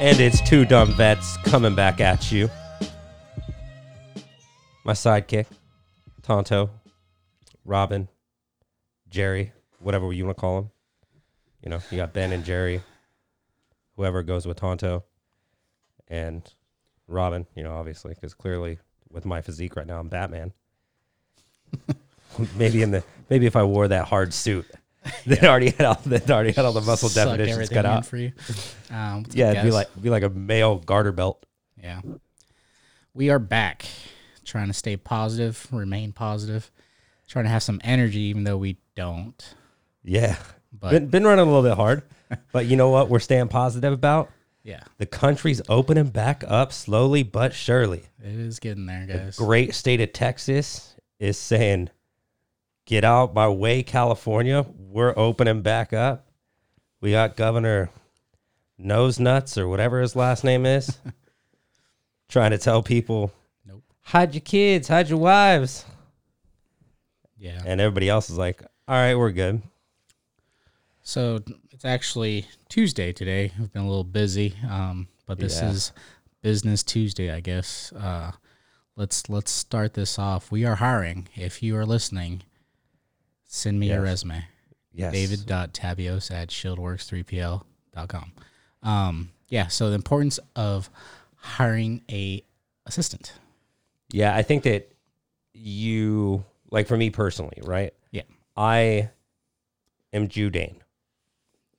And it's Two Dumb Vets coming back at you. My sidekick, Tonto, Robin, Jerry, whatever you want to call him. You know, you got Ben and Jerry, whoever goes with Tonto, and Robin, you know, obviously, because clearly with my physique right now, I'm Batman. Maybe if I wore that hard suit, they'd already had all the muscle definitions cut out. Yeah, it'd be like a male garter belt. Yeah, we are back, trying to stay positive, remain positive, trying to have some energy, even though we don't. Yeah, but been running a little bit hard, but you know what? We're staying positive about. Yeah, the country's opening back up slowly but surely. It is getting there, guys. The great state of Texas is saying, "Get out my way, California. We're opening back up." We got Governor Nose Nuts or whatever his last name is trying to tell people, nope, hide your kids, hide your wives. Yeah. And everybody else is like, all right, we're good. So it's actually Tuesday today. I've been a little busy, but this is Business Tuesday, I guess. Let's start this off. We are hiring. If you are listening, send me your resume. Yes. David.Tabios@shieldworks3pl.com. So the importance of hiring a assistant. Yeah, I think that you, like for me personally, right? Yeah. I am Judane.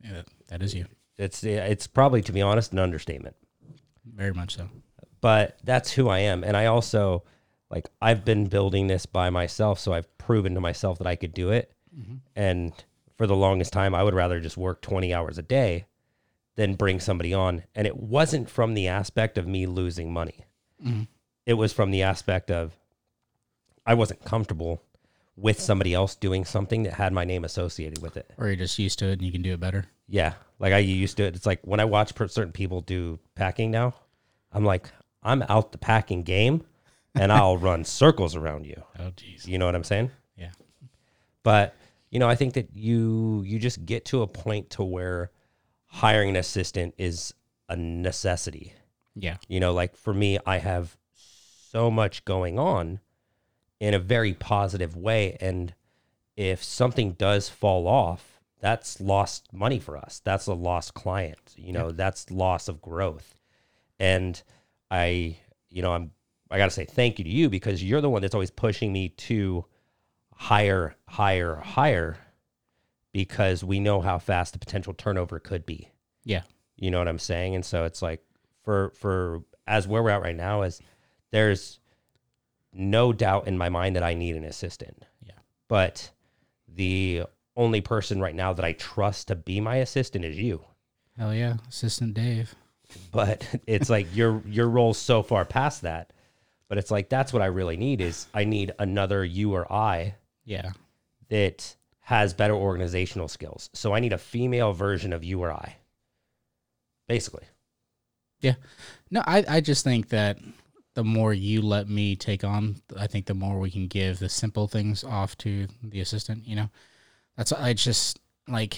Yeah, that is you. It's probably, to be honest, an understatement. Very much so. But that's who I am. And I also, like, I've been building this by myself, so I've proven to myself that I could do it. Mm-hmm. And for the longest time, I would rather just work 20 hours a day than bring somebody on. And it wasn't from the aspect of me losing money. Mm-hmm. It was from the aspect of I wasn't comfortable with somebody else doing something that had my name associated with it. Or you're just used to it and you can do it better. Yeah, like I used to it. It's like when I watch certain people do packing now, I'm like, I'm out the packing game, and I'll run circles around you. Oh, geez. You know what I'm saying? Yeah. But, you know, I think that you just get to a point to where hiring an assistant is a necessity. Yeah. You know, like for me, I have so much going on in a very positive way, and if something does fall off, that's lost money for us. That's a lost client. You know, that's loss of growth. And I got to say thank you to you, because you're the one that's always pushing me to hire, because we know how fast the potential turnover could be. Yeah. You know what I'm saying? And so it's like for as where we're at right now is there's no doubt in my mind that I need an assistant. Yeah. But the only person right now that I trust to be my assistant is you. Hell yeah. Assistant Dave. But it's like your role's so far past that. But it's like that's what I really need is I need another you or I that has better organizational skills. So I need a female version of you or I, basically. Yeah. No, I just think that the more you let me take on, I think the more we can give the simple things off to the assistant, you know. That's I just like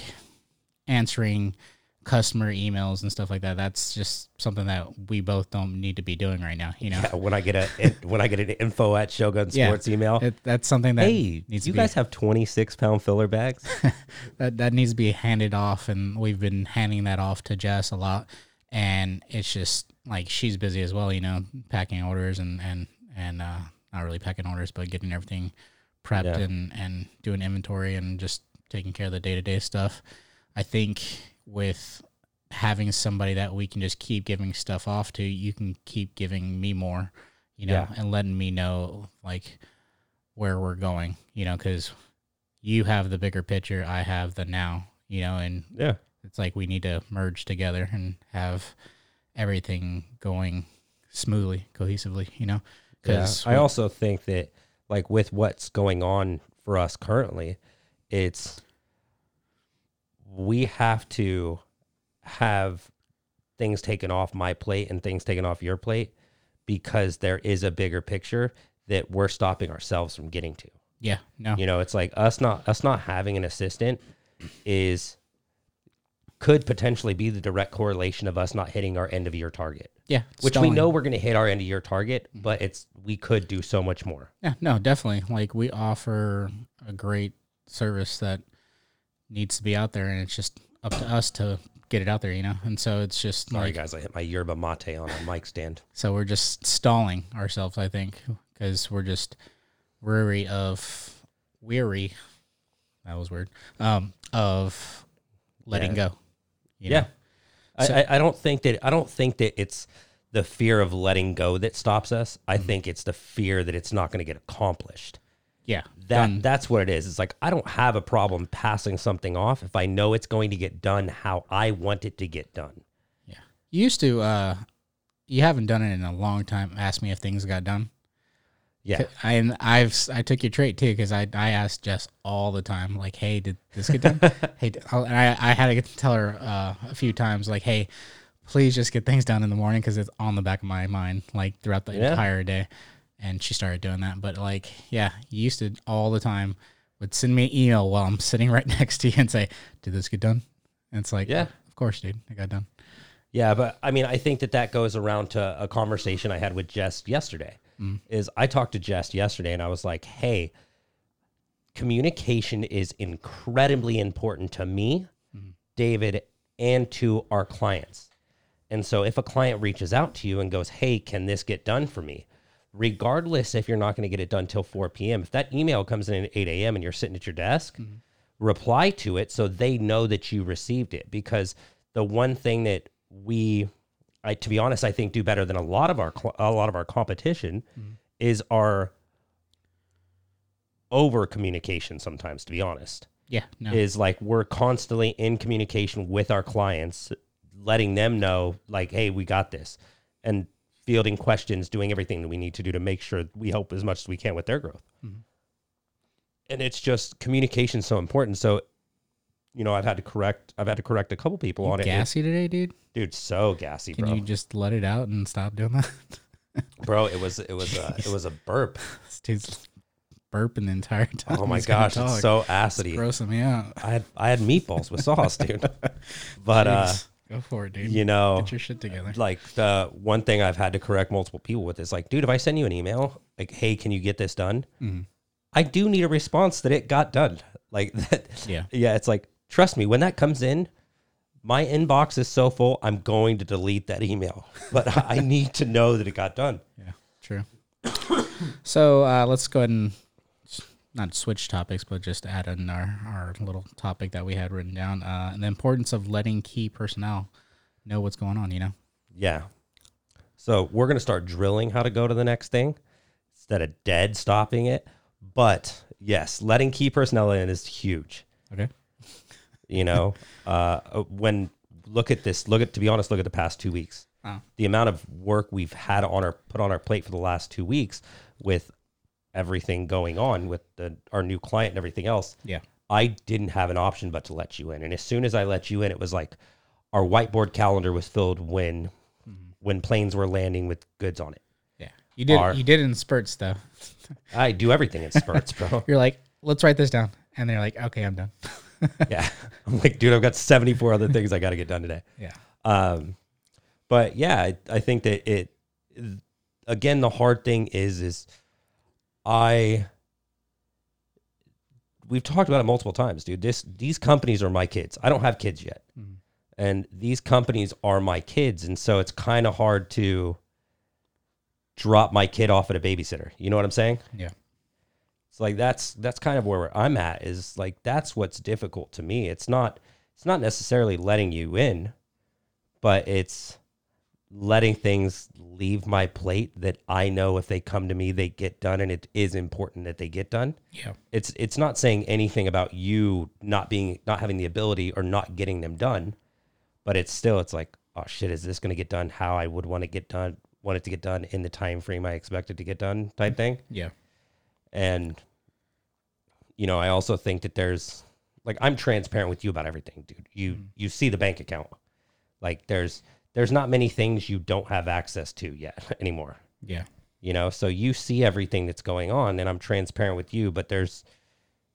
answering customer emails and stuff like that. That's just something that we both don't need to be doing right now. You know, when I get an info at Shogun Sports email, that's something that needs to be. You guys have 26-pound filler bags that needs to be handed off, and we've been handing that off to Jess a lot. And it's just like she's busy as well. You know, packing orders and not really packing orders, but getting everything prepped and doing inventory and just taking care of the day-to-day stuff. I think with having somebody that we can just keep giving stuff off to, you can keep giving me more, you know, and letting me know like where we're going, you know, because you have the bigger picture, I have the now, you know, and it's like we need to merge together and have everything going smoothly, cohesively, you know. Because I also think that like with what's going on for us currently, it's we have to have things taken off my plate and things taken off your plate, because there is a bigger picture that we're stopping ourselves from getting to. Yeah. No. You know, it's like us not having an assistant is could potentially be the direct correlation of us not hitting our end of year target. Yeah. Which we know we're going to hit our end of year target, but we could do so much more. Yeah, no, definitely. Like, we offer a great service that needs to be out there, and it's just up to us to get it out there, you know? And so it's just sorry, like, guys, I hit my yerba mate on a mic stand. So we're just stalling ourselves, I think, because we're just weary. That was weird. Of letting go. You know? So, I don't think that it's the fear of letting go that stops us. I think it's the fear that it's not going to get accomplished. Yeah. That's what it is. It's like, I don't have a problem passing something off if I know it's going to get done how I want it to get done. Yeah. You used to, you haven't done it in a long time, ask me if things got done. Yeah. And I took your trait too, because I asked Jess all the time, like, hey, did this get done? And I had to tell her a few times, like, hey, please just get things done in the morning, because it's on the back of my mind, like, throughout the entire day. And she started doing that. But, like, yeah, you used to all the time would send me an email while I'm sitting right next to you and say, did this get done? And it's like, yeah, of course, dude, it got done. Yeah, but, I mean, I think that goes around to a conversation I had with Jess yesterday. Is I talked to Jess yesterday and I was like, hey, communication is incredibly important to me, David, and to our clients. And so if a client reaches out to you and goes, hey, can this get done for me? Regardless if you're not going to get it done till 4 p.m., if that email comes in at 8 a.m. and you're sitting at your desk, reply to it so they know that you received it. Because the one thing that to be honest, I think do better than a lot of our competition is our over communication sometimes, to be honest. Yeah. No. Is like we're constantly in communication with our clients, letting them know like, hey, we got this, and fielding questions, doing everything that we need to do to make sure we help as much as we can with their growth. And it's just communication so important. So, you know, I've had to correct a couple people on it. Gassy today, dude? Dude, so gassy, bro. Can you just let it out and stop doing that? Bro, it was a burp. This dude's burping the entire time. Oh my gosh, it's so acidy. It's grossing me out. I had meatballs with sauce, dude. But jeez, go for it, dude. You know, get your shit together. Like the one thing I've had to correct multiple people with is like, dude, if I send you an email, like, hey, can you get this done? I do need a response that it got done. Like that. Yeah. Yeah, it's like, trust me, when that comes in, my inbox is so full, I'm going to delete that email. But I need to know that it got done. Yeah, true. So let's go ahead and not switch topics, but just add in our little topic that we had written down. And the importance of letting key personnel know what's going on, you know? Yeah. So we're going to start drilling how to go to the next thing instead of dead stopping it. But yes, letting key personnel in is huge. Okay. You know, look at the past 2 weeks, the amount of work we've had put on our plate for the last 2 weeks with everything going on with our new client and everything else. Yeah. I didn't have an option but to let you in. And as soon as I let you in, it was like our whiteboard calendar was filled when planes were landing with goods on it. Yeah. You did in spurts though. I do everything in spurts, bro. You're like, let's write this down. And they're like, okay, I'm done. Yeah. I'm like, dude, I've got 74 other things I got to get done today. Yeah. But yeah, I think that again, the hard thing is we've talked about it multiple times, dude. These companies are my kids. I don't have kids yet. And these companies are my kids. And so it's kind of hard to drop my kid off at a babysitter. You know what I'm saying? Yeah. It's like that's kind of where I'm at, is like that's what's difficult to me. It's not necessarily letting you in, but it's letting things leave my plate that I know if they come to me they get done, and it is important that they get done. Yeah. It's not saying anything about you not having the ability or not getting them done, but it's like, oh shit, is this going to get done how I would want it to get done in the time frame I expect it to get done type thing? Yeah. And, you know, I also think that there's, like, I'm transparent with you about everything, dude. You see the bank account. Like, there's not many things you don't have access to yet anymore. Yeah. You know, so you see everything that's going on, and I'm transparent with you, but there's,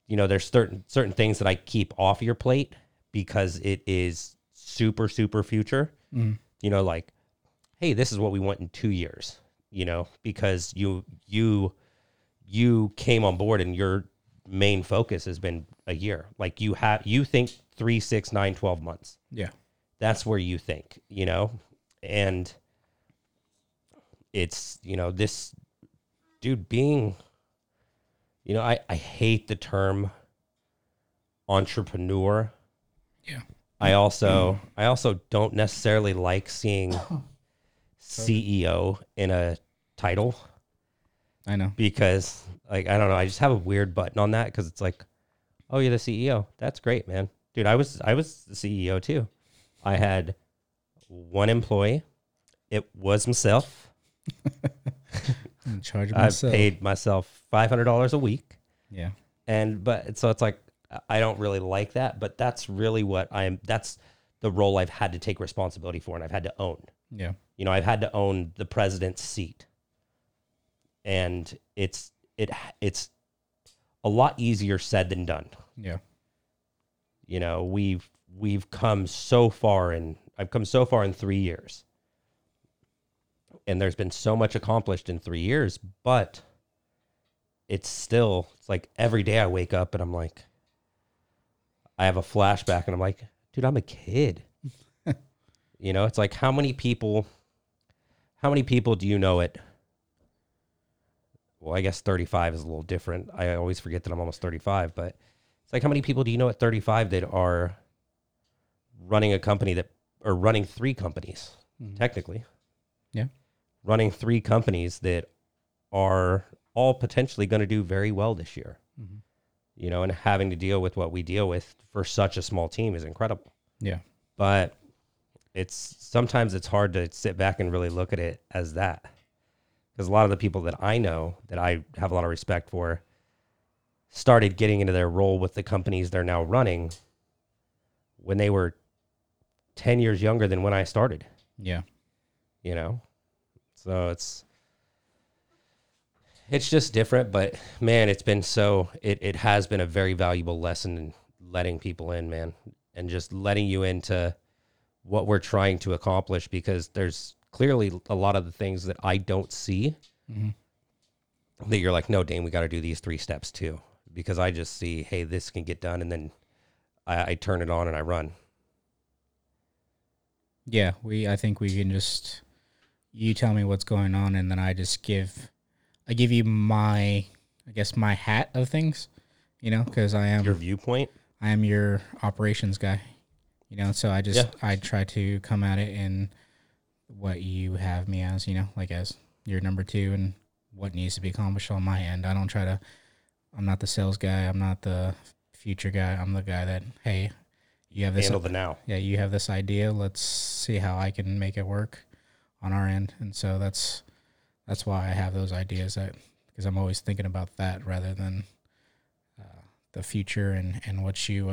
you know, there's certain things that I keep off your plate because it is super, super future, you know, like, hey, this is what we want in 2 years, you know, because you came on board and your main focus has been a year. Like you think 3, 6, 9, 12 months. Yeah. That's where you think, you know, and it's, you know, this dude being, you know, I hate the term entrepreneur. Yeah. I also don't necessarily like seeing CEO in a title. I know. Because, like, I don't know. I just have a weird button on that because it's like, oh, you're the CEO. That's great, man. Dude, I was the CEO too. I had one employee. It was myself. I'm in charge of myself. I paid myself $500 a week. Yeah. So it's like, I don't really like that, but that's really what that's the role I've had to take responsibility for and I've had to own. Yeah. You know, I've had to own the president's seat. And it's a lot easier said than done. Yeah. You know, we've come so far and I've come so far in 3 years. And there's been so much accomplished in 3 years, but it's like every day I wake up and I'm like, I have a flashback and I'm like, dude, I'm a kid. You know, it's like, how many people do you know it? Well, I guess 35 is a little different. I always forget that I'm almost 35, but it's like, how many people do you know at 35 that are running a company that are running three companies, technically? Yeah. Running three companies that are all potentially going to do very well this year. Mm-hmm. You know, and having to deal with what we deal with for such a small team is incredible. Yeah. But sometimes it's hard to sit back and really look at it as that. Because a lot of the people that I know that I have a lot of respect for started getting into their role with the companies they're now running when they were 10 years younger than when I started. Yeah. You know, so it's just different, but man, it has been a very valuable lesson in letting people in, man, and just letting you into what we're trying to accomplish, because there's clearly a lot of the things that I don't see that you're like, no, Dane, we got to do these three steps too, because I just see, hey, this can get done. And then I turn it on and I run. Yeah. I think we can just, you tell me what's going on. And then I just give you my, I guess, my hat of things, you know, because I am your viewpoint. I am your operations guy, you know, so I try to come at it in what you have me as, you know, like as your number two and what needs to be accomplished on my end. I don't try to, I'm not the sales guy. I'm not the future guy. I'm the guy that, hey, you have this. Handle the now. Yeah, you have this idea. Let's see how I can make it work on our end. And so that's why I have those ideas, because I'm always thinking about that rather than the future and what you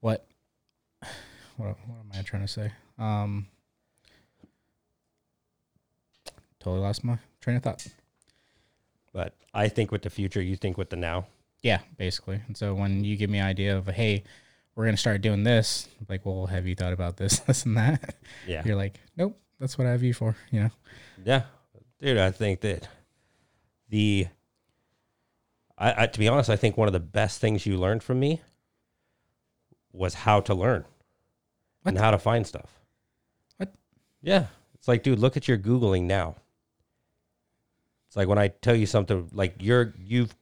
what am I trying to say? Totally lost my train of thought. But I think with the future, you think with the now. Yeah, basically. And so when you give me an idea of, hey, we're gonna start doing this, I'm like, well, have you thought about this, and that? Yeah. You're like, nope. That's what I have you for, you know? Yeah. Dude, I think that to be honest, I think one of the best things you learned from me was how to learn and how to find stuff. What? Yeah. It's like, dude, look at your Googling now. It's like when I tell you something, like you've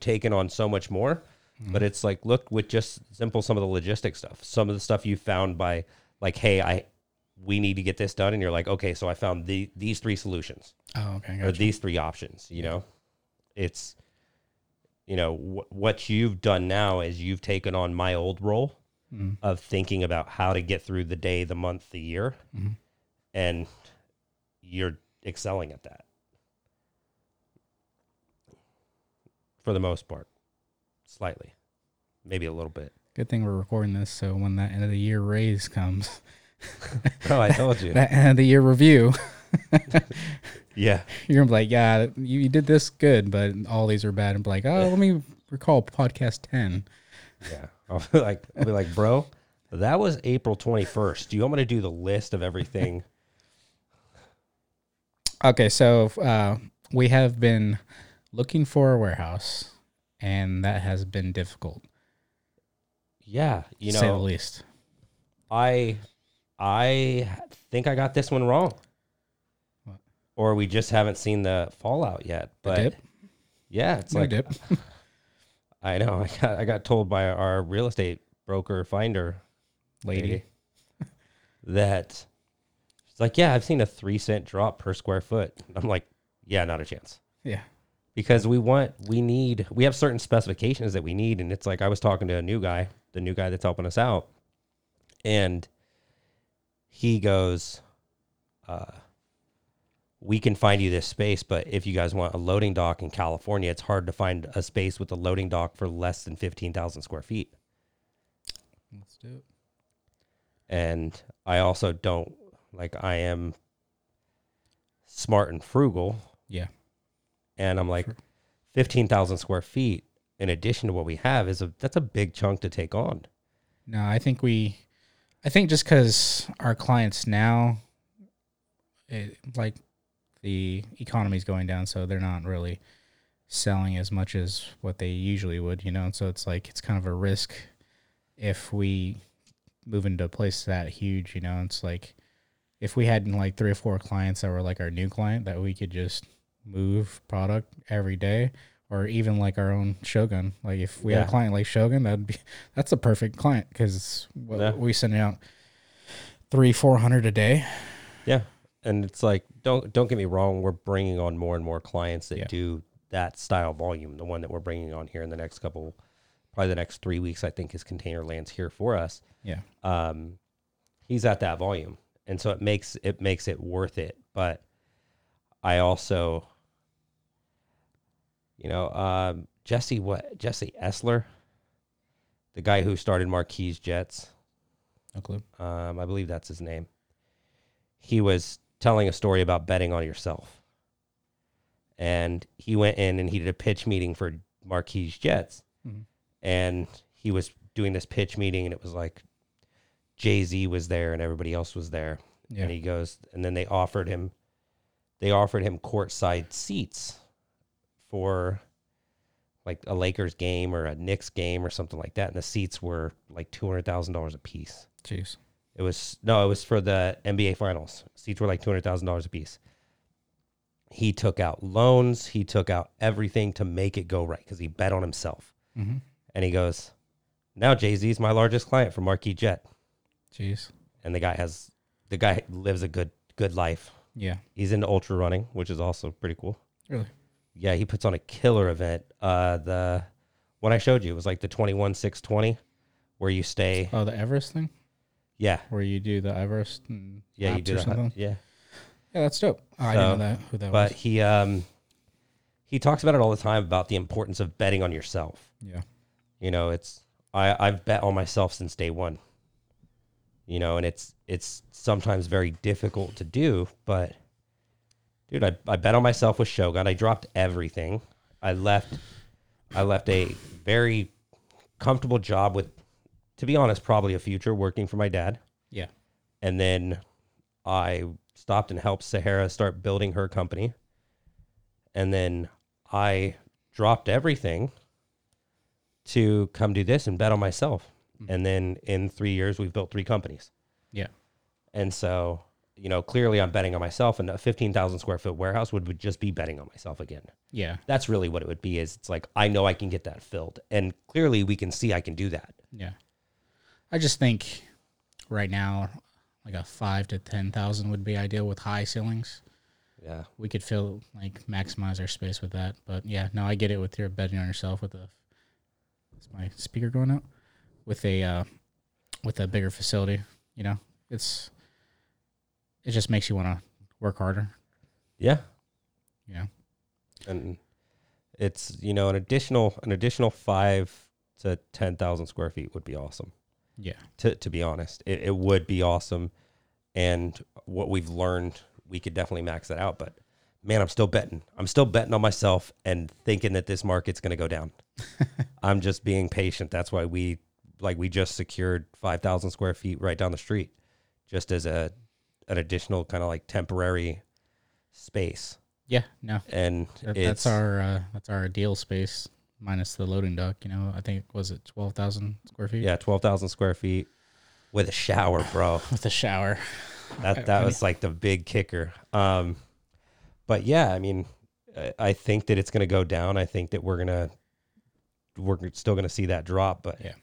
taken on so much more, but it's like, look with just simple, some of the logistic stuff, some of the stuff you found by like, hey, we need to get this done. And you're like, okay, so I found these three solutions. Oh, okay. Gotcha. Or these three options, you know, it's, you know, what you've done now is you've taken on my old role of thinking about how to get through the day, the month, the year, and you're excelling at that for the most part, slightly, maybe a little bit. Good thing we're recording this. So when that end of the year raise comes, oh, I told you. That end of the year review. Yeah. You're gonna be like, yeah, you did this good, but all these are bad. And be like, oh, let me recall podcast 10. Yeah. I'll be like, bro, That was April 21st. Do you want me to do the list of everything? Okay, so we have been looking for a warehouse, and that has been difficult. Yeah, you know, to say the least. I think I got this one wrong. What? Or we just haven't seen the fallout yet. But dip? Yeah, it's like dip. I know. I got told by our real estate broker finder lady that it's like, yeah, I've seen a 3 cent drop per square foot. And I'm like, yeah, not a chance. Yeah. Because we have certain specifications that we need. And it's like, I was talking to the new guy that's helping us out. And he goes, we can find you this space, but if you guys want a loading dock in California, it's hard to find a space with a loading dock for less than 15,000 square feet. Let's do it. And I also don't, like, I am smart and frugal. Yeah. And I'm like, sure. 15,000 square feet, in addition to what we have, that's a big chunk to take on. No, I think just because our clients now, the economy's going down, so they're not really selling as much as what they usually would, you know? And so it's like, it's kind of a risk if we move into a place that huge, you know? It's like, if we had like 3 or 4 clients that were like our new client that we could just move product every day, or even like our own Shogun. Like if we had a client like Shogun, that's a perfect client because we send out 300-400 a day. Yeah, and it's like don't get me wrong, we're bringing on more and more clients that do that style volume. The one that we're bringing on here in the next couple, probably the next 3 weeks, I think his container lands here for us. Yeah, he's at that volume, and so it makes it worth it. But I also, you know, Jesse Essler, the guy who started Marquis Jets. No clue. I believe that's his name. He was telling a story about betting on yourself. And he went in and he did a pitch meeting for Marquis Jets. Mm-hmm. And he was doing this pitch meeting, and it was like Jay-Z was there and everybody else was there. Yeah. And he goes, and then they offered him courtside seats for like a Lakers game or a Knicks game or something like that. And the seats were like $200,000 a piece. Jeez. It was for the NBA finals. Seats were like $200,000 a piece. He took out loans. He took out everything to make it go right because he bet on himself. Mm-hmm. And he goes, now Jay-Z's my largest client for Marquis Jet. Jeez. And the guy lives a good life. Yeah. He's into ultra running, which is also pretty cool. Really? Yeah, he puts on a killer event. The one I showed you was like the 21-6-20, where you stay. Oh, the Everest thing? Yeah. Where you do the Everest and you do something? Yeah. Yeah, that's dope. I didn't know who that was. But he talks about it all the time about the importance of betting on yourself. Yeah. You know, I've bet on myself since day one. You know, and it's sometimes very difficult to do, but dude, I bet on myself with Shogun. I dropped everything. I left a very comfortable job with, to be honest, probably a future working for my dad. Yeah. And then I stopped and helped Sahara start building her company. And then I dropped everything to come do this and bet on myself. And then in 3 years, we've built 3 companies. Yeah. And so, you know, clearly I'm betting on myself, and a 15,000 square foot warehouse would just be betting on myself again. Yeah. That's really what it would be, is it's like, I know I can get that filled, and clearly we can see I can do that. Yeah. I just think right now, like a 5,000 to 10,000 would be ideal with high ceilings. Yeah. We could fill, like, maximize our space with that. But yeah, no, I get it with your betting on yourself with is my speaker going out? With a bigger facility, you know, it just makes you want to work harder. Yeah. Yeah. And it's, you know, an additional 5,000 to 10,000 square feet would be awesome. Yeah. To be honest, it would be awesome. And what we've learned, we could definitely max that out, but man, I'm still betting on myself and thinking that this market's going to go down. I'm just being patient. That's why we like we just secured 5,000 square feet right down the street, just as an additional kind of like temporary space. Yeah, no, and that's our ideal space minus the loading dock. You know, I think was it 12,000 square feet. Yeah, 12,000 square feet with a shower, bro. With a shower. That was like the big kicker. But yeah, I mean, I think that it's going to go down. I think that we're still going to see that drop. But yeah,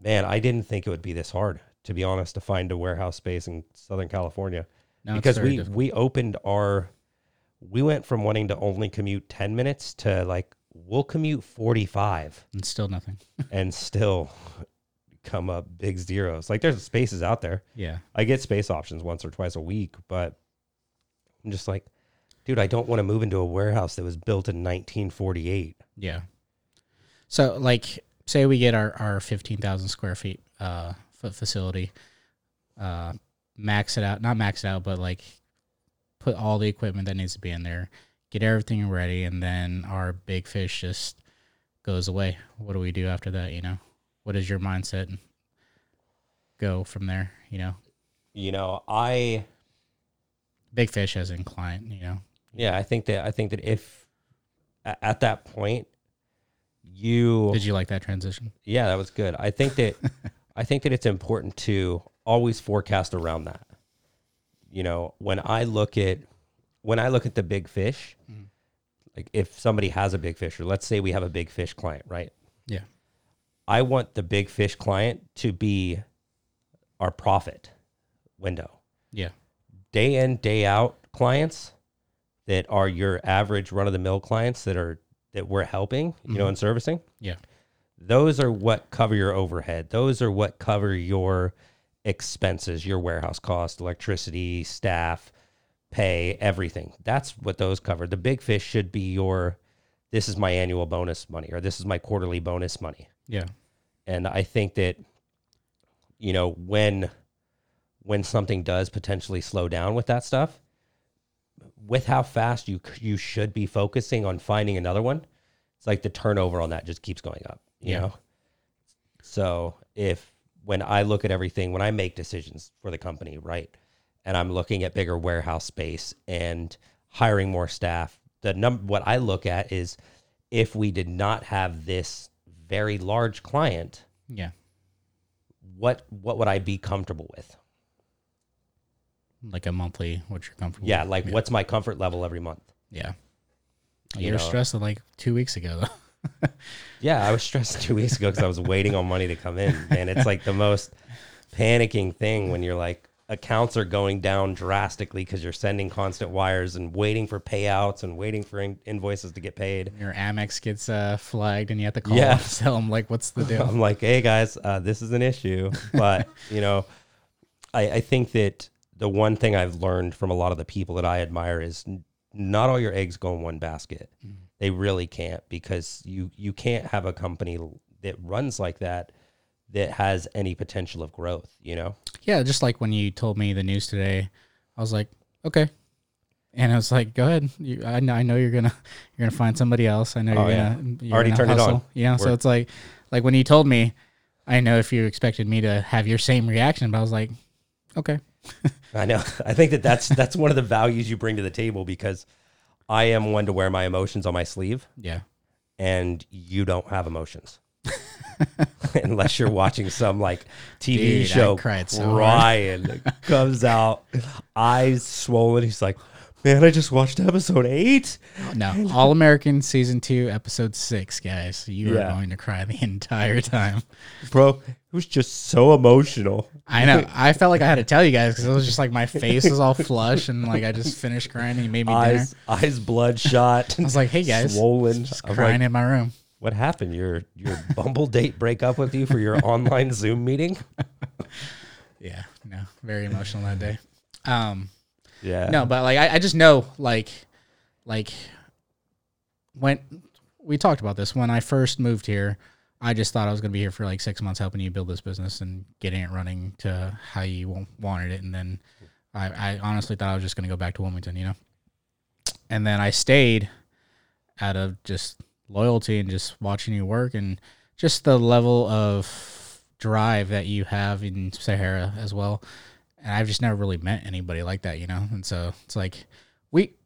man, I didn't think it would be this hard, to be honest, to find a warehouse space in Southern California, because we opened our, we went from wanting to only commute 10 minutes to like, we'll commute 45 and still nothing and still come up big zeros. Like there's spaces out there. Yeah. I get space options once or twice a week, but I'm just like, dude, I don't want to move into a warehouse that was built in 1948. Yeah. So, like, say we get our 15,000 square feet foot facility, max it out, not max it out, but, like, put all the equipment that needs to be in there, get everything ready, and then our big fish just goes away. What do we do after that, you know? What is your mindset? And go from there, you know? You know, I... Big fish as in client, you know? Yeah, I think that if at that point you... Did you like that transition? Yeah, that was good. I think that it's important to always forecast around that. You know, when I look at the big fish, like if somebody has a big fish, or let's say we have a big fish client, right? Yeah. I want the big fish client to be our profit window. Yeah. Day in, day out clients that are your average run-of-the-mill clients that we're helping, you know, and servicing. Yeah. Those are what cover your overhead. Those are what cover your expenses, your warehouse cost, electricity, staff, pay, everything. That's what those cover. The big fish should be your, this is my annual bonus money, or this is my quarterly bonus money. Yeah. And I think that, you know, when something does potentially slow down with that stuff, with how fast you should be focusing on finding another one, it's like the turnover on that just keeps going up, you know? So when I look at everything, when I make decisions for the company, right, and I'm looking at bigger warehouse space and hiring more staff, what I look at is if we did not have this very large client, yeah, what would I be comfortable with? Like a monthly, what's your comfort? Yeah, like what's my comfort level every month? Yeah, you were stressing like 2 weeks ago. Though. Yeah, I was stressed 2 weeks ago because I was waiting on money to come in, and it's like the most panicking thing when you're like accounts are going down drastically because you're sending constant wires and waiting for payouts and waiting for invoices to get paid. Your Amex gets flagged, and you have to call them and tell them like, "What's the deal?" I'm like, "Hey guys, this is an issue," but you know, I think that. The one thing I've learned from a lot of the people that I admire is not all your eggs go in one basket. Mm-hmm. They really can't, because you can't have a company that runs like that, that has any potential of growth, you know? Yeah. Just like when you told me the news today, I was like, okay. And I was like, go ahead. I know you're going to find somebody else. I know you're already turned hustle. It on. Yeah. Work. So it's like when you told me, I know if you expected me to have your same reaction, but I was like, okay. I know. I think that's one of the values you bring to the table, because I am one to wear my emotions on my sleeve. Yeah. And you don't have emotions unless you're watching some like TV show. Ryan comes out, eyes swollen. He's like, man, I just watched episode 8. No, All American season 2, episode 6, guys. You are going to cry the entire time. Bro, it was just so emotional. I know. I felt like I had to tell you guys, because it was just like my face was all flush, and like I just finished crying, and you made me dinner. Eyes bloodshot. I was like, hey, guys. Swollen. Just crying in my room. What happened? Your Bumble date break up with you for your online Zoom meeting? Yeah, no. Very emotional that day. Yeah. No, but like I just know like when we talked about this, when I first moved here, I just thought I was going to be here for like 6 months helping you build this business and getting it running to how you wanted it. And then I honestly thought I was just going to go back to Wilmington, you know? And then I stayed out of just loyalty and just watching you work, and just the level of drive that you have in Sahara as well. And I've just never really met anybody like that, you know? And so it's like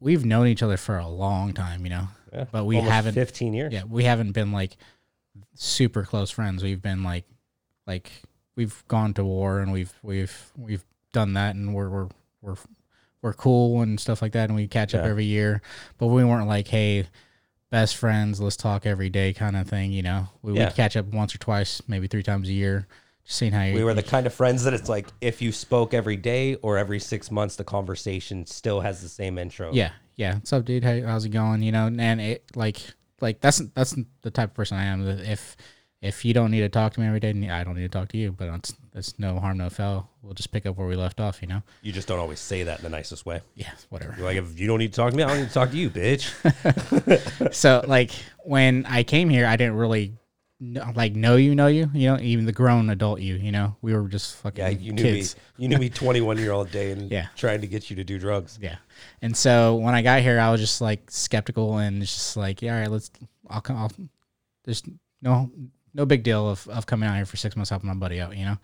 we've known each other for a long time, you know? Yeah. But we haven't 15 years. Yeah, we haven't been like super close friends. We've been like we've gone to war and we've done that, and we're cool and stuff like that, and we catch up every year. But we weren't like, hey, best friends, let's talk every day kind of thing, you know? We'd catch up once or twice, maybe three times a year, just seeing how you... We were the kind of friends that it's like, if you spoke every day or every 6 months, the conversation still has the same intro. Yeah, yeah. What's up, dude? How's it going? You know, and it, like that's the type of person I am. If you don't need to talk to me every day, I don't need to talk to you, but it's no harm, no foul. We'll just pick up where we left off, you know? You just don't always say that in the nicest way. Yeah, whatever. You're like, if you don't need to talk to me, I don't need to talk to you, bitch. So, like, when I came here, I didn't really, know you, even the grown adult you know? We were just fucking kids. Yeah, you knew kids. You knew me 21-year-old day and trying to get you to do drugs. Yeah. And so, when I got here, I was just, like, skeptical and just like, yeah, all right, I'll there's no big deal of coming out here for 6 months, helping my buddy out, you know?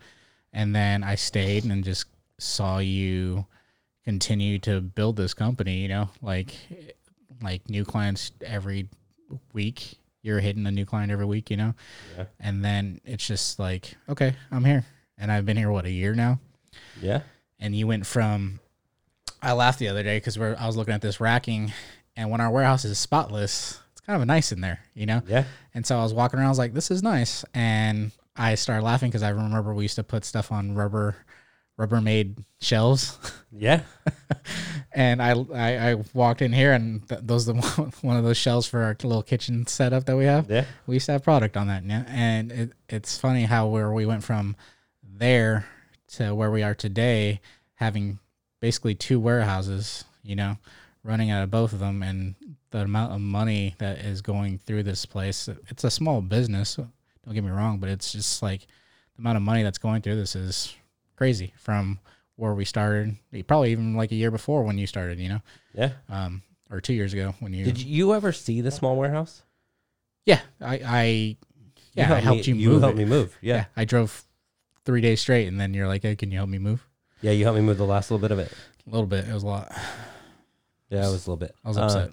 And then I stayed and just saw you continue to build this company, you know, like new clients every week. You're hitting a new client every week, you know? Yeah. And then it's just like, okay, I'm here. And I've been here, a year now? Yeah. And you went from, I laughed the other day because I was looking at this racking, and when our warehouse is spotless, kind of nice in there, you know? Yeah. And so I was walking around, I was like, this is nice. And I started laughing because I remember we used to put stuff on Rubbermaid shelves. Yeah. And I walked in here, and those one of those shelves for our little kitchen setup that we have. Yeah. We used to have product on that. And it's funny how where we went from there to where we are today, having basically two warehouses, you know, running out of both of them, and the amount of money that is going through this place. It's a small business, don't get me wrong, but it's just like the amount of money that's going through this is crazy from where we started, probably even like a year before when you started, you know? Yeah. Or 2 years ago when you... Did you ever see the small warehouse? Yeah. I helped you move. You helped me move. Yeah. Yeah. I drove 3 days straight, and then you're like, hey, can you help me move? Yeah. You helped me move the last little bit of it. A little bit. It was a lot. Yeah, it was a little bit. I was upset.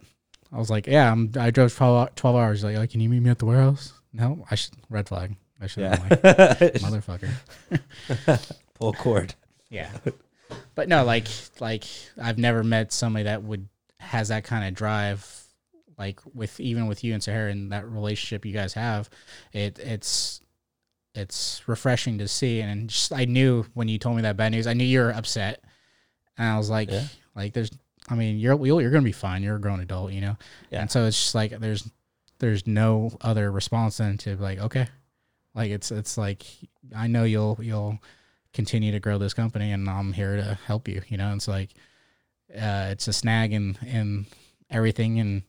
I was like, yeah, I drove 12 hours. Like, can you meet me at the warehouse? No, I should. Red flag. I should have been like, motherfucker. Pull cord. Yeah. But no, like I've never met somebody that has that kind of drive, like even with you and Sahara and that relationship you guys have. It's refreshing to see. And just, I knew when you told me that bad news, I knew you were upset. And I was like, there's... I mean, you're going to be fine. You're a grown adult, you know? Yeah. And so it's just like, there's no other response than to like, okay. Like, it's like, I know you'll continue to grow this company, and I'm here to help you, you know? It's like, it's a snag in everything.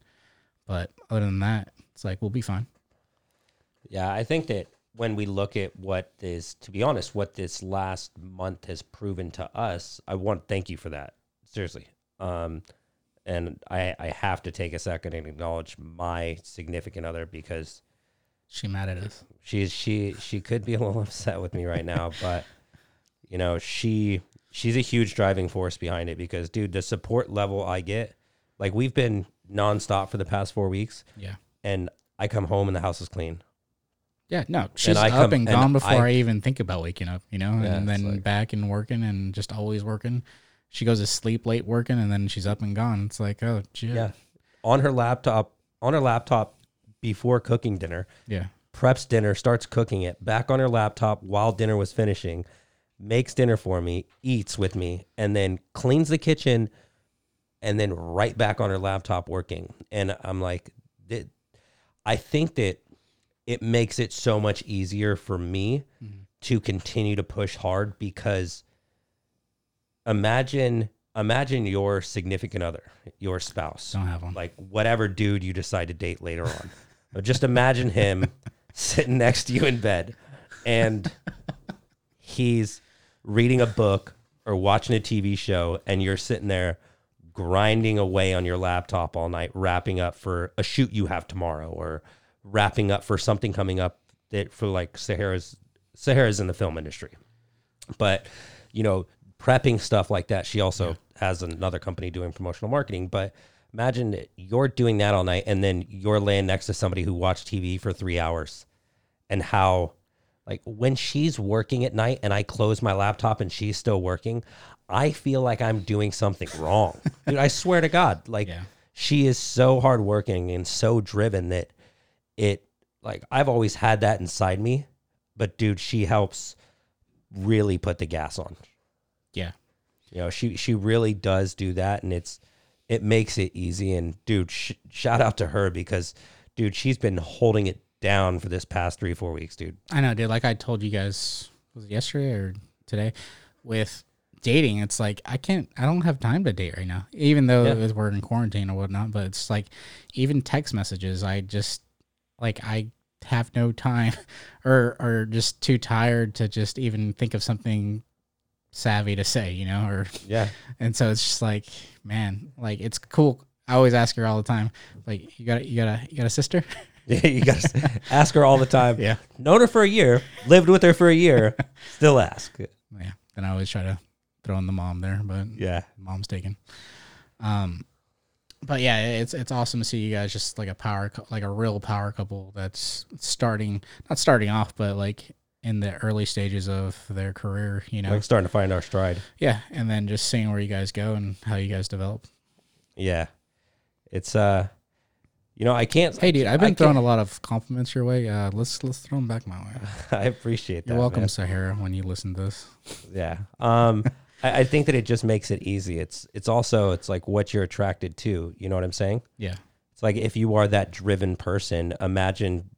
But other than that, it's like, we'll be fine. Yeah. I think that when we look at what this last month has proven to us, I want to thank you for that. Seriously. And I have to take a second and acknowledge my significant other, because she mad at us. She could be a little upset with me right now, but you know, she's a huge driving force behind it, because dude, the support level I get, like we've been nonstop for the past 4 weeks. Yeah. And I come home and the house is clean. Yeah, no, she's up and gone before I even think about waking up, you know, and then like, back and working and just always working. She goes to sleep late working, and then she's up and gone. It's like, oh, shit. Yeah. On her laptop before cooking dinner. Yeah. Preps dinner, starts cooking it, back on her laptop while dinner was finishing, makes dinner for me, eats with me, and then cleans the kitchen, and then right back on her laptop working. And I'm like, I think that it makes it so much easier for me to continue to push hard, because... Imagine your significant other, your spouse. Don't have one. Like whatever dude you decide to date later on. But just imagine him sitting next to you in bed, and he's reading a book or watching a TV show, and you're sitting there grinding away on your laptop all night, wrapping up for a shoot you have tomorrow, or wrapping up for something coming up that for like Sahara's Sahara's in the film industry, but you know, prepping stuff like that. She also has another company doing promotional marketing, but imagine you're doing that all night and then you're laying next to somebody who watched TV for 3 hours, and how, like, when she's working at night and I close my laptop and she's still working, I feel like I'm doing something wrong. Dude, I swear to God, like she is so hardworking and so driven that it, like, I've always had that inside me, but dude, she helps really put the gas on. Yeah. You know, she really does do that, and it makes it easy. And dude, shout out to her, because dude, she's been holding it down for this past 3-4 weeks, dude. I know, dude. Like I told you guys, was it yesterday or today, with dating, it's like I don't have time to date right now, even though we're in quarantine or whatnot. But it's like, even text messages, I just, like, I have no time, or just too tired to just even think of something savvy to say, you know, or and so it's just like, man, like, it's cool. I always ask her all the time, like, you got a sister? Yeah, you got to ask her all the time. Yeah. Known her for a year, lived with her for a year, still ask. Yeah. Then I always try to throw in the mom there, but mom's taken. But yeah, it's awesome to see you guys, just like a real power couple that's not starting off, but like in the early stages of their career, you know, like starting to find our stride. Yeah. And then just seeing where you guys go and how you guys develop. Yeah. It's, you know, I can't. Hey, dude, I've been throwing a lot of compliments your way. Let's throw them back my way. I appreciate that. You're welcome, man. Sahara, when you listen to this. Yeah. I think that it just makes it easy. It's also like what you're attracted to. You know what I'm saying? Yeah. It's like, if you are that driven person, imagine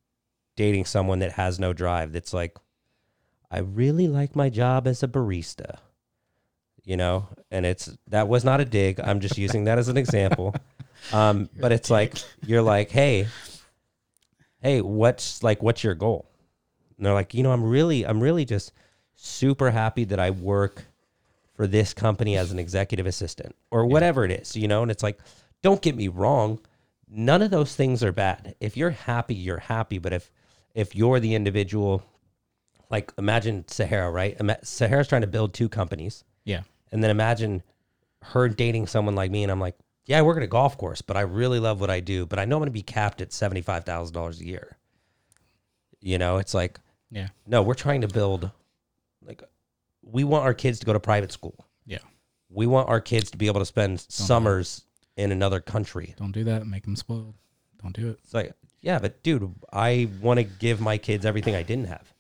dating someone that has no drive. That's like, I really like my job as a barista. You know, and that was not a dig. I'm just using that as an example. But it's like, you're like, hey, what's your goal? And they're like, you know, I'm really just super happy that I work for this company as an executive assistant, or whatever it is, you know? And it's like, don't get me wrong. None of those things are bad. If you're happy, you're happy. But if you're the individual, like, imagine Sahara, right? Sahara's trying to build two companies. Yeah. And then imagine her dating someone like me. And I'm like, yeah, I work at a golf course, but I really love what I do. But I know I'm going to be capped at $75,000 a year. You know, it's like, no, we're trying to build, like, we want our kids to go to private school. Yeah. We want our kids to be able to spend summers in another country. Don't do that. Make them spoiled. Don't do it. It's like, yeah, but dude, I want to give my kids everything I didn't have.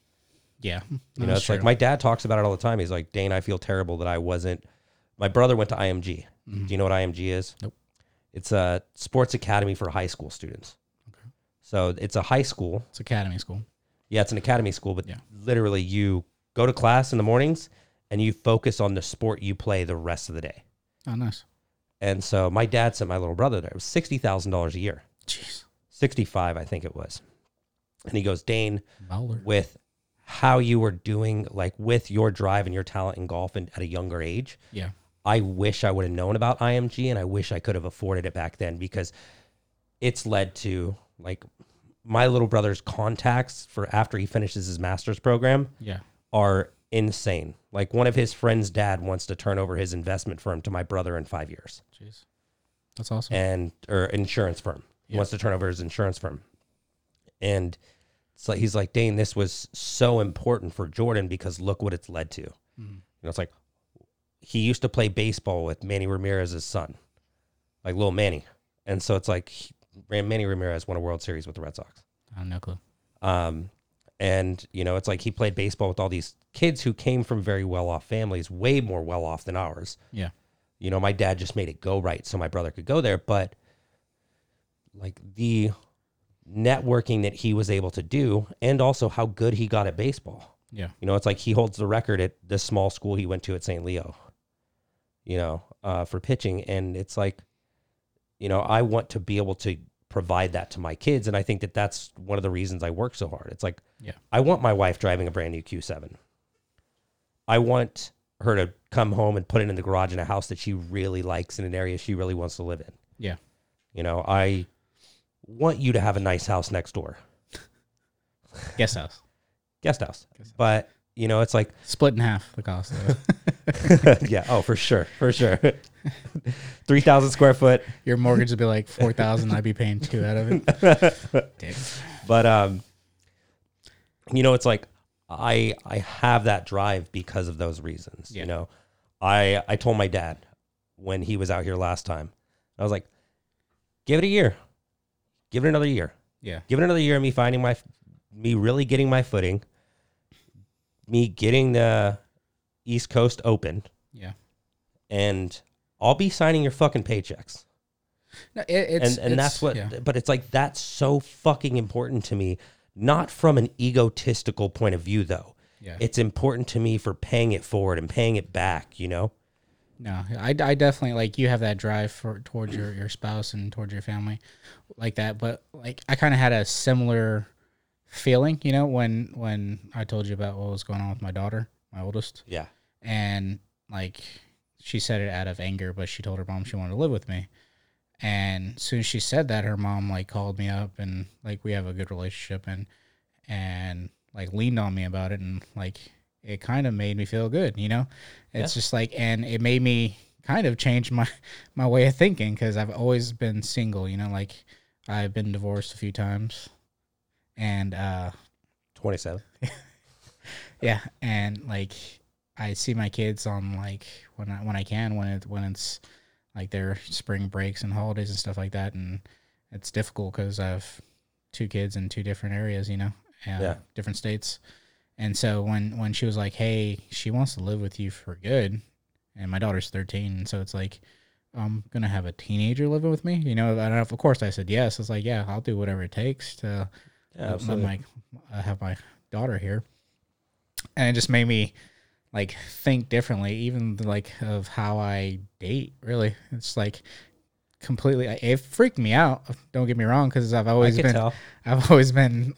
Yeah. You know, it's true. Like, my dad talks about it all the time. He's like, Dane, I feel terrible that I wasn't. My brother went to IMG. Mm-hmm. Do you know what IMG is? Nope. It's a sports academy for high school students. Okay. So it's a high school. It's academy school. Yeah, it's an academy school, but literally you go to class in the mornings and you focus on the sport you play the rest of the day. Oh, nice. And so my dad sent my little brother there. It was $60,000 a year. Jeez. 65, I think it was. And he goes, Dane, with how you were doing, like, with your drive and your talent in golf and at a younger age. Yeah. I wish I would have known about IMG, and I wish I could have afforded it back then, because it's led to, like, my little brother's contacts for after he finishes his master's program are insane. Like, one of his friend's dad wants to turn over his investment firm to my brother in 5 years. Jeez. That's awesome. Or insurance firm. He wants to turn over his insurance firm. And so he's like, Dane, this was so important for Jordan because look what it's led to. Mm-hmm. And it's like, he used to play baseball with Manny Ramirez's son, like little Manny. And so it's like, Manny Ramirez won a World Series with the Red Sox. I have no clue. And, you know, it's like he played baseball with all these kids who came from very well-off families, way more well-off than ours. Yeah. You know, my dad just made it go right so my brother could go there. But, like, the networking that he was able to do, and also how good he got at baseball. Yeah. You know, it's like he holds the record at this small school he went to at St. Leo. You know, for pitching. And it's like, you know, I want to be able to provide that to my kids. And I think that that's one of the reasons I work so hard. It's like, I want my wife driving a brand new Q7. I want her to come home and put it in the garage in a house that she really likes, in an area she really wants to live in. Yeah. You know, I want you to have a nice house next door. Guest house. guest house. But you know, it's like split in half the cost. Yeah. Oh, for sure. For sure. 3,000 square foot. Your mortgage would be like 4,000. I'd be paying 2 out of it. Damn. But, you know, it's like, I have that drive because of those reasons. Yeah. You know, I told my dad when he was out here last time, I was like, give it a year, give it another year. Yeah. Give it another year of me finding me really getting my footing. Me getting the East Coast open. Yeah. And I'll be signing your fucking paychecks. No, it's that's what, yeah. But it's like, that's so fucking important to me. Not from an egotistical point of view though. Yeah. It's important to me for paying it forward and paying it back, you know? No, I definitely, like, you have that drive towards your spouse and towards your family like that. But like, I kind of had a similar feeling, you know, when I told you about what was going on with my daughter, my oldest. Yeah. And like, she said it out of anger, but she told her mom she wanted to live with me. And as soon as she said that, her mom like called me up, and like, we have a good relationship, and like leaned on me about it. And like, it kind of made me feel good, you know. It's just like, and it made me kind of change my way of thinking, because I've always been single, you know, like I've been divorced a few times. And 27. Yeah. And like, I see my kids on like when it's like their spring breaks and holidays and stuff like that. And it's difficult because I have 2 kids in 2 different areas, you know, different states. And so when she was like, hey, she wants to live with you for good, and my daughter's 13, so it's like, I'm going to have a teenager living with me, you know. And of course I said yes. It's like, yeah, I'll do whatever it takes to have my daughter here. And it just made me like think differently, even like of how I date, really. It's like completely, it freaked me out. Don't get me wrong. Cause I've always been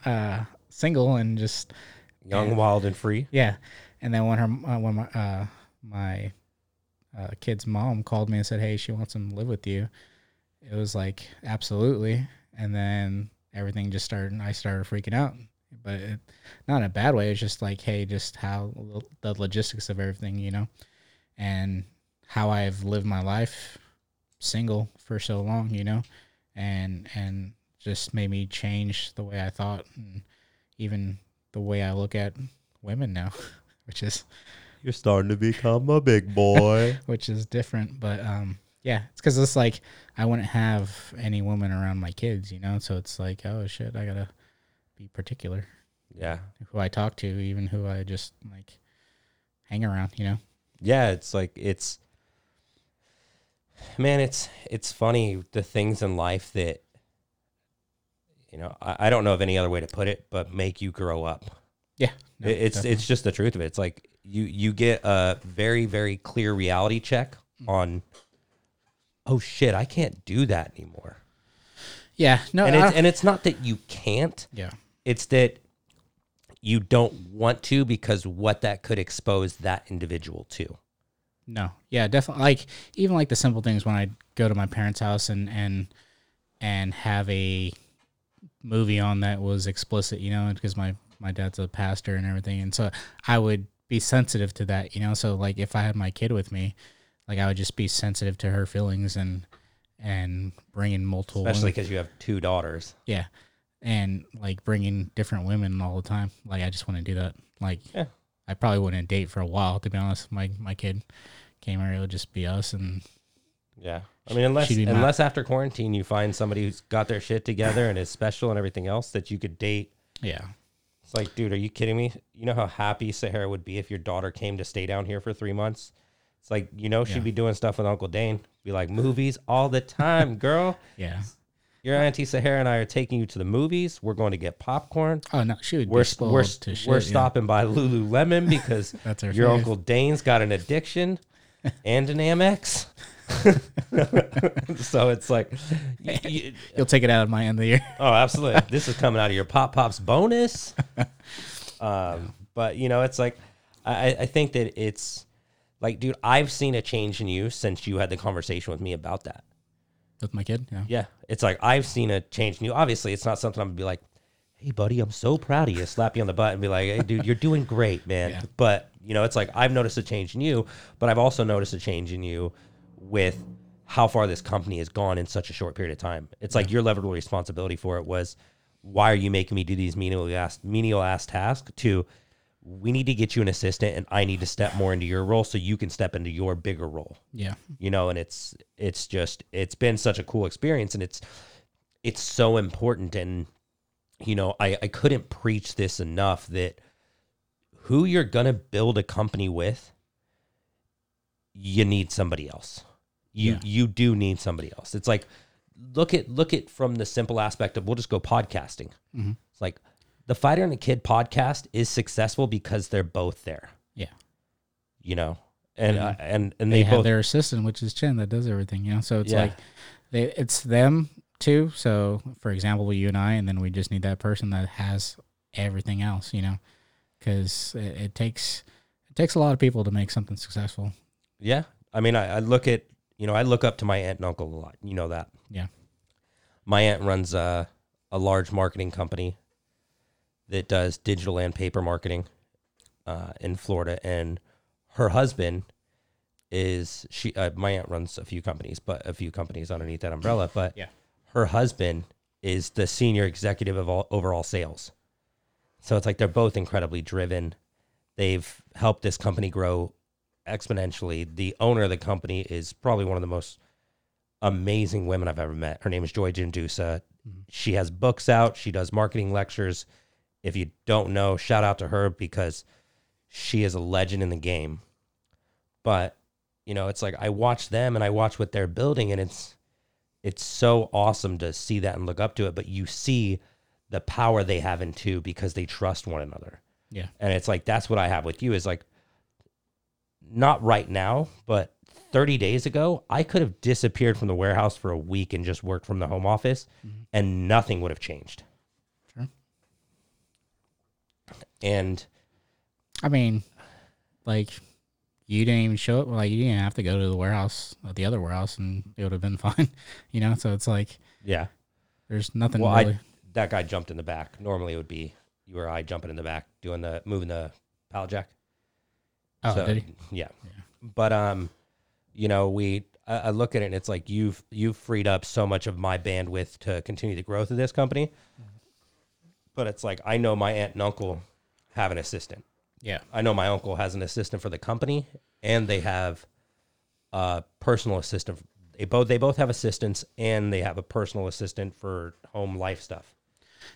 single and just young, wild and free. Yeah. And then when my kid's mom called me and said, hey, she wants him to live with you, it was like, absolutely. And then everything just started, and I started freaking out, but not in a bad way. It's just like, hey, just how the logistics of everything, you know, and how I've lived my life single for so long, you know, and just made me change the way I thought, and even the way I look at women now, which is, you're starting to become a big boy, which is different. But yeah, it's because it's like, I wouldn't have any woman around my kids, you know. So it's like, oh shit, I gotta be particular. Yeah, who I talk to, even who I just like hang around, you know. Yeah, it's like, it's, man, it's funny the things in life that, you know, I don't know of any other way to put it, but make you grow up. Yeah, no, it's just the truth of it. It's like, you get a very, very clear reality check on, oh shit, I can't do that anymore. Yeah. No, and it's not that you can't. Yeah. It's that you don't want to, because what that could expose that individual to. No. Yeah, definitely. Like, even like the simple things, when I go to my parents' house and have a movie on that was explicit, you know, because my dad's a pastor and everything. And so I would be sensitive to that, you know? So like, if I had my kid with me, like, I would just be sensitive to her feelings and bringing multiple, especially because you have 2 daughters. Yeah. And like, bringing different women all the time. Like, I just want to do that. Like, yeah. I probably wouldn't date for a while, to be honest. My kid came here, it would just be us. And yeah, I mean, unless after quarantine, you find somebody who's got their shit together and is special and everything else that you could date. Yeah. It's like, dude, are you kidding me? You know how happy Sahara would be if your daughter came to stay down here for 3 months? It's like, you know, she'd be doing stuff with Uncle Dane. Be like, movies all the time, girl. Yeah. Your Auntie Sahara and I are taking you to the movies. We're going to get popcorn. Oh, no, she would be spoiled to shit. We're stopping by Lululemon because that's your favorite. Uncle Dane's got an addiction and an Amex. So it's like, you'll take it out of my end of the year. Oh, absolutely. This is coming out of your Pop's bonus. But, you know, it's like, I think that it's like, dude, I've seen a change in you since you had the conversation with me about that. With my kid? Yeah. Yeah. It's like, I've seen a change in you. Obviously, it's not something I'm going to be like, hey, buddy, I'm so proud of you, slap you on the butt and be like, hey, dude, you're doing great, man. Yeah. But, you know, it's like I've noticed a change in you, but I've also noticed a change in you with how far this company has gone in such a short period of time. It's like your level of responsibility for it was, why are you making me do these menial ass tasks, to we need to get you an assistant and I need to step more into your role so you can step into your bigger role. Yeah. You know, and it's just, it's been such a cool experience, and it's so important. And, you know, I couldn't preach this enough, that who you're going to build a company with, you need somebody else. You do need somebody else. It's like, look at from the simple aspect of, we'll just go podcasting. Mm-hmm. It's like the Fighter and the Kid podcast is successful because they're both there. Yeah. You know, and they both have their assistant, which is Chen, that does everything, you know? So it's like, it's them too. So for example, you and I, and then we just need that person that has everything else, you know, because it takes a lot of people to make something successful. Yeah. I mean, I look at, you know, I look up to my aunt and uncle a lot. You know that. Yeah. My aunt runs a large marketing company that does digital and paper marketing in Florida. And her husband my aunt runs a few companies underneath that umbrella. But her husband is the senior executive of overall sales. So it's like they're both incredibly driven. They've helped this company grow exponentially. The owner of the company is probably one of the most amazing women I've ever met. Her name is Joy Jindusa. Mm-hmm. She has books out. She does marketing lectures. If you don't know, shout out to her, because she is a legend in the game. But, you know, it's like I watch them and I watch what they're building, and it's so awesome to see that and look up to it. But you see the power they have in two, because they trust one another. Yeah. And it's like, that's what I have with you, is like, not right now, but 30 days ago, I could have disappeared from the warehouse for a week and just worked from the home office, mm-hmm. and nothing would have changed. Sure. And I mean, like, you didn't even show up. Like, you didn't have to go to the warehouse, or the other warehouse, and it would have been fine. You know, so it's like, yeah, there's nothing. Well, really. That guy jumped in the back. Normally it would be you or I jumping in the back, moving the pallet jack. Oh, so, did he? Yeah. But, you know, I look at it and it's like, you've freed up so much of my bandwidth to continue the growth of this company. Mm-hmm. But it's like, I know my aunt and uncle have an assistant. Yeah. I know my uncle has an assistant for the company, and they have a personal assistant. They both have assistants, and they have a personal assistant for home life stuff.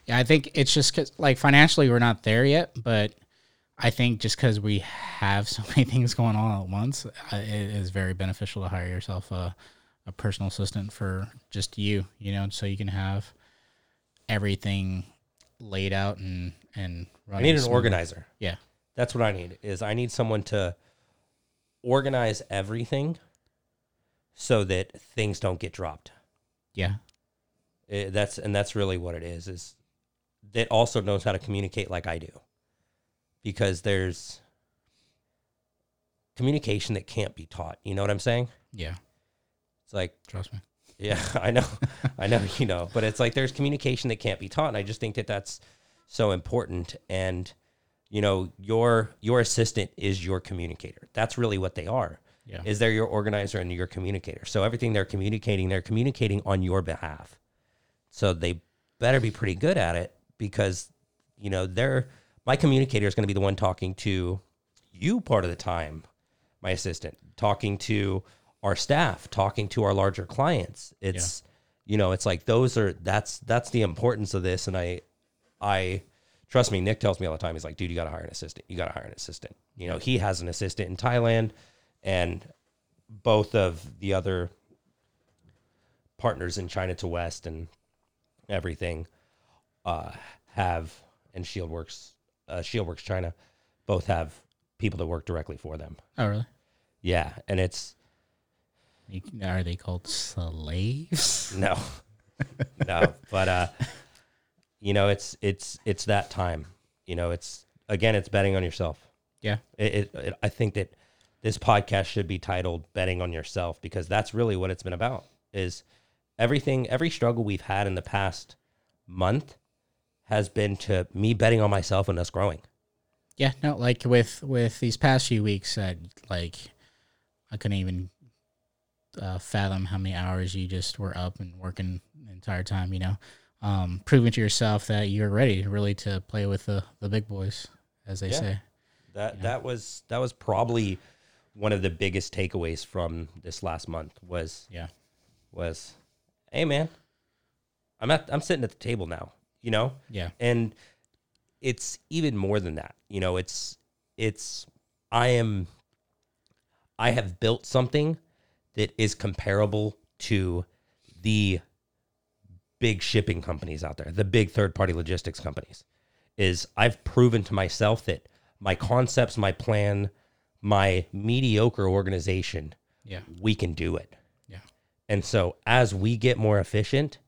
Yeah. I think it's just 'cause, like, financially we're not there yet, but I think just because we have so many things going on at once, it is very beneficial to hire yourself a personal assistant for just you know, so you can have everything laid out and running. I need an organizer. Yeah. That's what I need, is I need someone to organize everything so that things don't get dropped. Yeah. That's really what it is that also knows how to communicate like I do. Because there's communication that can't be taught. You know what I'm saying? Yeah. It's like, trust me. Yeah, I know, you know, but it's like, there's communication that can't be taught. And I just think that that's so important. And, you know, your assistant is your communicator. That's really what they are. Yeah. Is they're your organizer and your communicator. So everything they're communicating on your behalf. So they better be pretty good at it, because, you know, my communicator is going to be the one talking to you part of the time, my assistant, talking to our staff, talking to our larger clients. It's, you know, it's like that's the importance of this. And I trust me, Nick tells me all the time, he's like, dude, you got to hire an assistant. You got to hire an assistant. You know, he has an assistant in Thailand, and both of the other partners in China to West and everything have, and Shieldworks China, both have people that work directly for them. Oh, really? Yeah, and it's... Are they called slaves? No. No, but, you know, it's that time. You know, it's... Again, it's betting on yourself. Yeah. I think that this podcast should be titled Betting on Yourself, because that's really what it's been about, is every struggle we've had in the past month has been to me betting on myself and us growing. Yeah, no, like with these past few weeks, I couldn't even fathom how many hours you just were up and working the entire time, you know, proving to yourself that you're ready really to play with the big boys, as they say. That was probably one of the biggest takeaways from this last month was, hey man, I'm sitting at the table now, you know? Yeah. And it's even more than that. You know, I have built something that is comparable to the big shipping companies out there, the big third-party logistics companies. Is I've proven to myself that my concepts, my plan, my mediocre organization, we can do it. Yeah. And so as we get more efficient,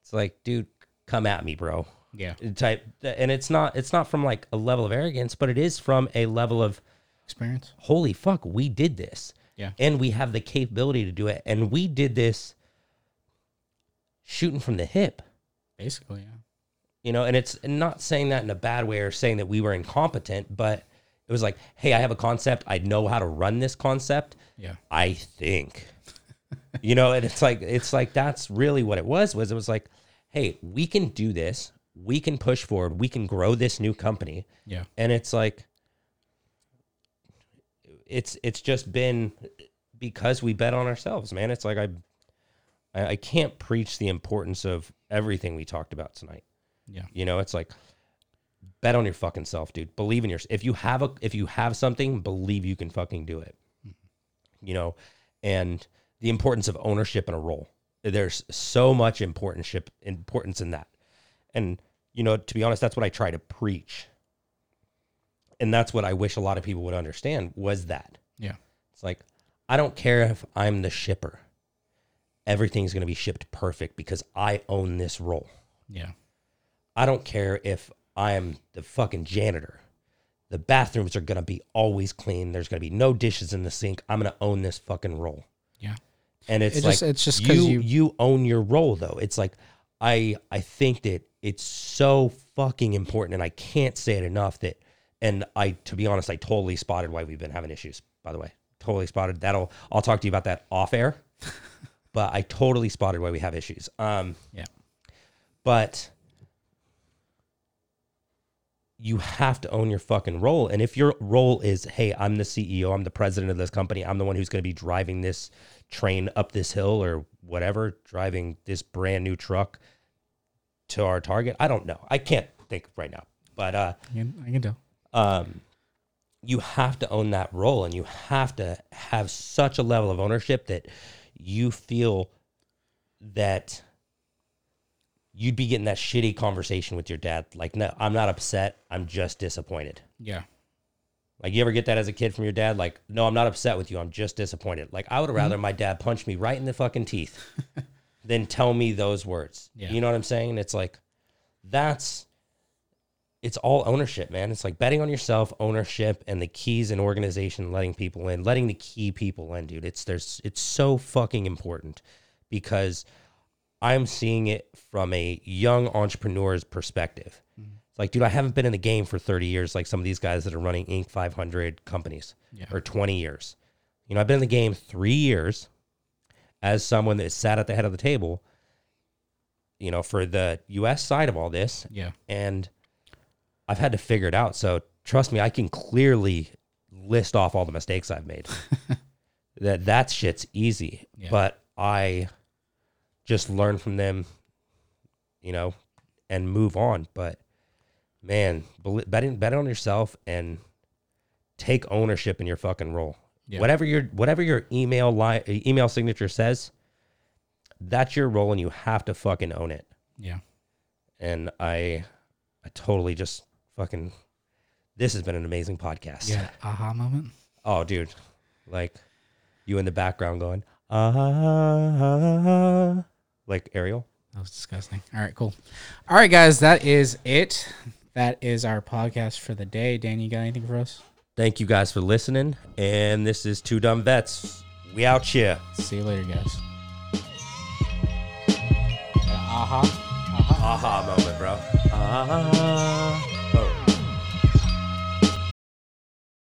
it's like, dude, come at me, bro. Yeah. And it's not from like a level of arrogance, but it is from a level of experience. Holy fuck, we did this. Yeah. And we have the capability to do it. And we did this shooting from the hip. Basically, yeah. You know, and it's not saying that in a bad way or saying that we were incompetent, but it was like, hey, I have a concept. I know how to run this concept. Yeah. I think, you know, and it's like, that's really what it was like, hey, we can do this. We can push forward. We can grow this new company. Yeah. And it's like, it's just been because we bet on ourselves, man. It's like, I can't preach the importance of everything we talked about tonight. Yeah. You know, it's like, bet on your fucking self, dude. Believe in yourself. If you have something, believe you can fucking do it. Mm-hmm. You know, and the importance of ownership in a role. There's so much importance in that. And, you know, to be honest, that's what I try to preach. And that's what I wish a lot of people would understand was that. Yeah. It's like, I don't care if I'm the shipper. Everything's going to be shipped perfect because I own this role. Yeah. I don't care if I'm the fucking janitor. The bathrooms are going to be always clean. There's going to be no dishes in the sink. I'm going to own this fucking role. Yeah. And it's just you own your role though. It's like, I think that it's so fucking important, and I can't say it enough that, and to be honest, I totally spotted why we've been having issues, by the way, totally spotted. I'll talk to you about that off air, but I totally spotted why we have issues. Yeah, but you have to own your fucking role. And if your role is, hey, I'm the CEO, I'm the president of this company, I'm the one who's going to be driving this train up this hill or whatever, driving this brand new truck to our target. I don't know. I can't think right now, but I can tell. You have to own that role, and you have to have such a level of ownership that you feel that you'd be getting that shitty conversation with your dad. Like, no, I'm not upset. I'm just disappointed. Yeah. Like, you ever get that as a kid from your dad? Like, no, I'm not upset with you. I'm just disappointed. Like, I would rather my dad punch me right in the fucking teeth than tell me those words. Yeah. You know what I'm saying? And it's like, it's all ownership, man. It's like betting on yourself, ownership, and the keys in organization, letting people in, letting the key people in, dude. It's so fucking important because I'm seeing it from a young entrepreneur's perspective. Mm-hmm. It's like, dude, I haven't been in the game for 30 years like some of these guys that are running Inc. 500 companies or 20 years. You know, I've been in the game 3 years as someone that sat at the head of the table, you know, for the U.S. side of all this. Yeah. And I've had to figure it out. So trust me, I can clearly list off all the mistakes I've made. that shit's easy. Yeah. But I just learn from them, you know, and move on. But man, bet on yourself and take ownership in your fucking role. Yeah. Whatever your email signature says, that's your role, and you have to fucking own it. Yeah. And I totally just fucking, this has been an amazing podcast. Yeah. Aha moment. Oh dude. Like you in the background going, aha. Like Ariel. That was disgusting. All right, cool. All right, guys, that is it. That is our podcast for the day. Dan, you got anything for us? Thank you guys for listening. And this is Two Dumb Vets. We out here. See you later, guys. Aha. Aha moment, bro.